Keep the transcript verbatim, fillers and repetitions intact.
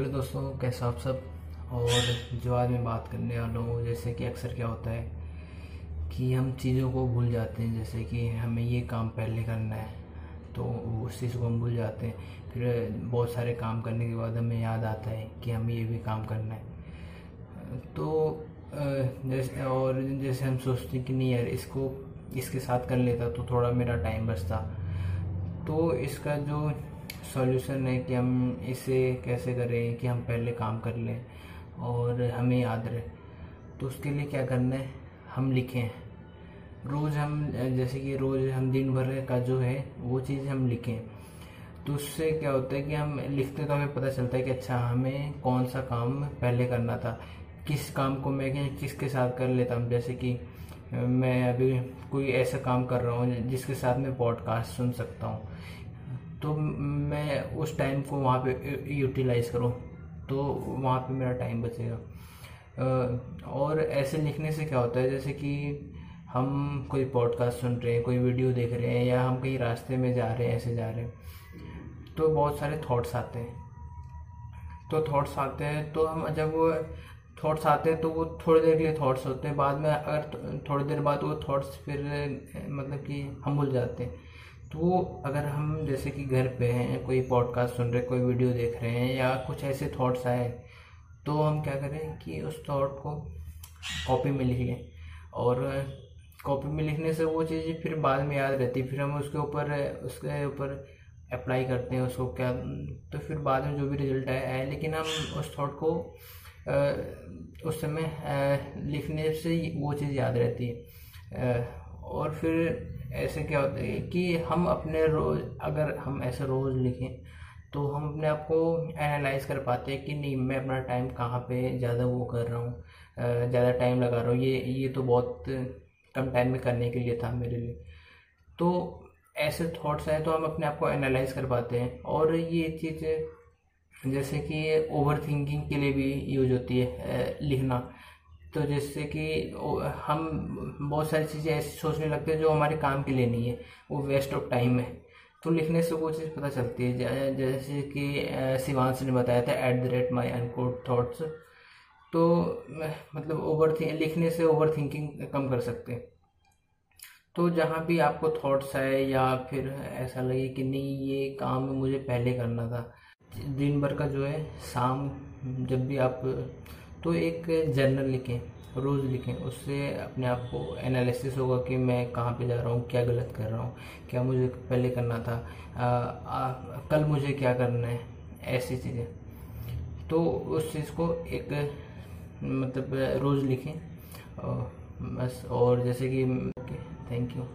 Hello दोस्तों, कैसे आप सब। और जो आज मैं बात करने वाला हूँ, जैसे कि अक्सर क्या होता है कि हम चीज़ों को भूल जाते हैं। जैसे कि हमें ये काम पहले करना है तो उस चीज़ को हम भूल जाते हैं, फिर बहुत सारे काम करने के बाद हमें याद आता है कि हमें ये भी काम करना है। तो जैसे और जैसे हम सोचते हैं कि नहीं यार, इसको इसके साथ कर लेता तो थोड़ा मेरा टाइम बचता। तो इसका जो सॉल्यूशन है कि हम इसे कैसे करें कि हम पहले काम कर लें और हमें याद रहे। तो उसके लिए क्या करना है, हम लिखें रोज़। हम जैसे कि रोज़ हम दिन भर का जो है वो चीज़ हम लिखें। तो उससे क्या होता है कि हम लिखते तो हमें पता चलता है कि अच्छा, हमें कौन सा काम पहले करना था, किस काम को मैं किसके साथ कर लेता हूँ। जैसे कि मैं अभी कोई ऐसा काम कर रहा हूँ जिसके साथ मैं पॉडकास्ट सुन सकता हूँ, तो मैं उस टाइम को वहाँ पे यूटिलाइज़ करूँ, तो वहाँ पे मेरा टाइम बचेगा। और ऐसे लिखने से क्या होता है, जैसे कि हम कोई पॉडकास्ट सुन रहे हैं, कोई वीडियो देख रहे हैं, या हम कहीं रास्ते में जा रहे हैं, ऐसे जा रहे हैं, तो बहुत सारे थॉट्स आते हैं। तो थॉट्स आते हैं तो हम जब वो थॉट्स आते हैं तो वो थोड़ी देर के लिए थॉट्स होते हैं, बाद में अगर थोड़ी देर बाद वो थॉट्स फिर मतलब कि हम भूल जाते हैं। तो अगर हम जैसे कि घर पे हैं, कोई पॉडकास्ट सुन रहे, कोई वीडियो देख रहे हैं, या कुछ ऐसे थॉट्स आए, तो हम क्या करें कि उस थॉट को कॉपी में लिख लें। और कॉपी में लिखने से वो चीज़ें फिर बाद में याद रहती, फिर हम उसके ऊपर उसके ऊपर अप्लाई करते हैं उसको, क्या तो फिर बाद में जो भी रिजल्ट आया, लेकिन हम उस थॉट को आ, उस समय लिखने से वो चीज़ याद रहती है। आ, और फिर ऐसे क्या होता है कि हम अपने रोज़ अगर हम ऐसे रोज़ लिखें तो हम अपने आप को एनालाइज कर पाते हैं कि नहीं, मैं अपना टाइम कहाँ पे ज़्यादा वो कर रहा हूँ, ज़्यादा टाइम लगा रहा हूँ, ये ये तो बहुत कम टाइम में करने के लिए था मेरे लिए। तो ऐसे थॉट्स हैं तो हम अपने आप को एनालाइज कर पाते हैं। और ये चीज़ जैसे कि ओवर थिंकिंग के लिए भी यूज होती है लिखना। तो जैसे कि हम बहुत सारी चीज़ें ऐसी सोचने लगते हैं जो हमारे काम के लिए नहीं है, वो वेस्ट ऑफ टाइम है। तो लिखने से वो चीज़ पता चलती है। जैसे कि शिवांश ने बताया था at the rate my uncode thoughts. तो मतलब ओवर लिखने से ओवर थिंकिंग कम कर सकते हैं। तो जहाँ भी आपको थॉट्स आए या फिर ऐसा लगे कि नहीं, ये काम मुझे पहले करना था, दिन भर का जो है, शाम जब भी आप, तो एक जर्नल लिखें, रोज़ लिखें। उससे अपने आप को एनालिसिस होगा कि मैं कहाँ पे जा रहा हूँ, क्या गलत कर रहा हूँ, क्या मुझे पहले करना था, आ, आ, कल मुझे क्या करना है, ऐसी चीज़ें। तो उस चीज़ को एक मतलब रोज़ लिखें बस। और जैसे कि थैंक यू।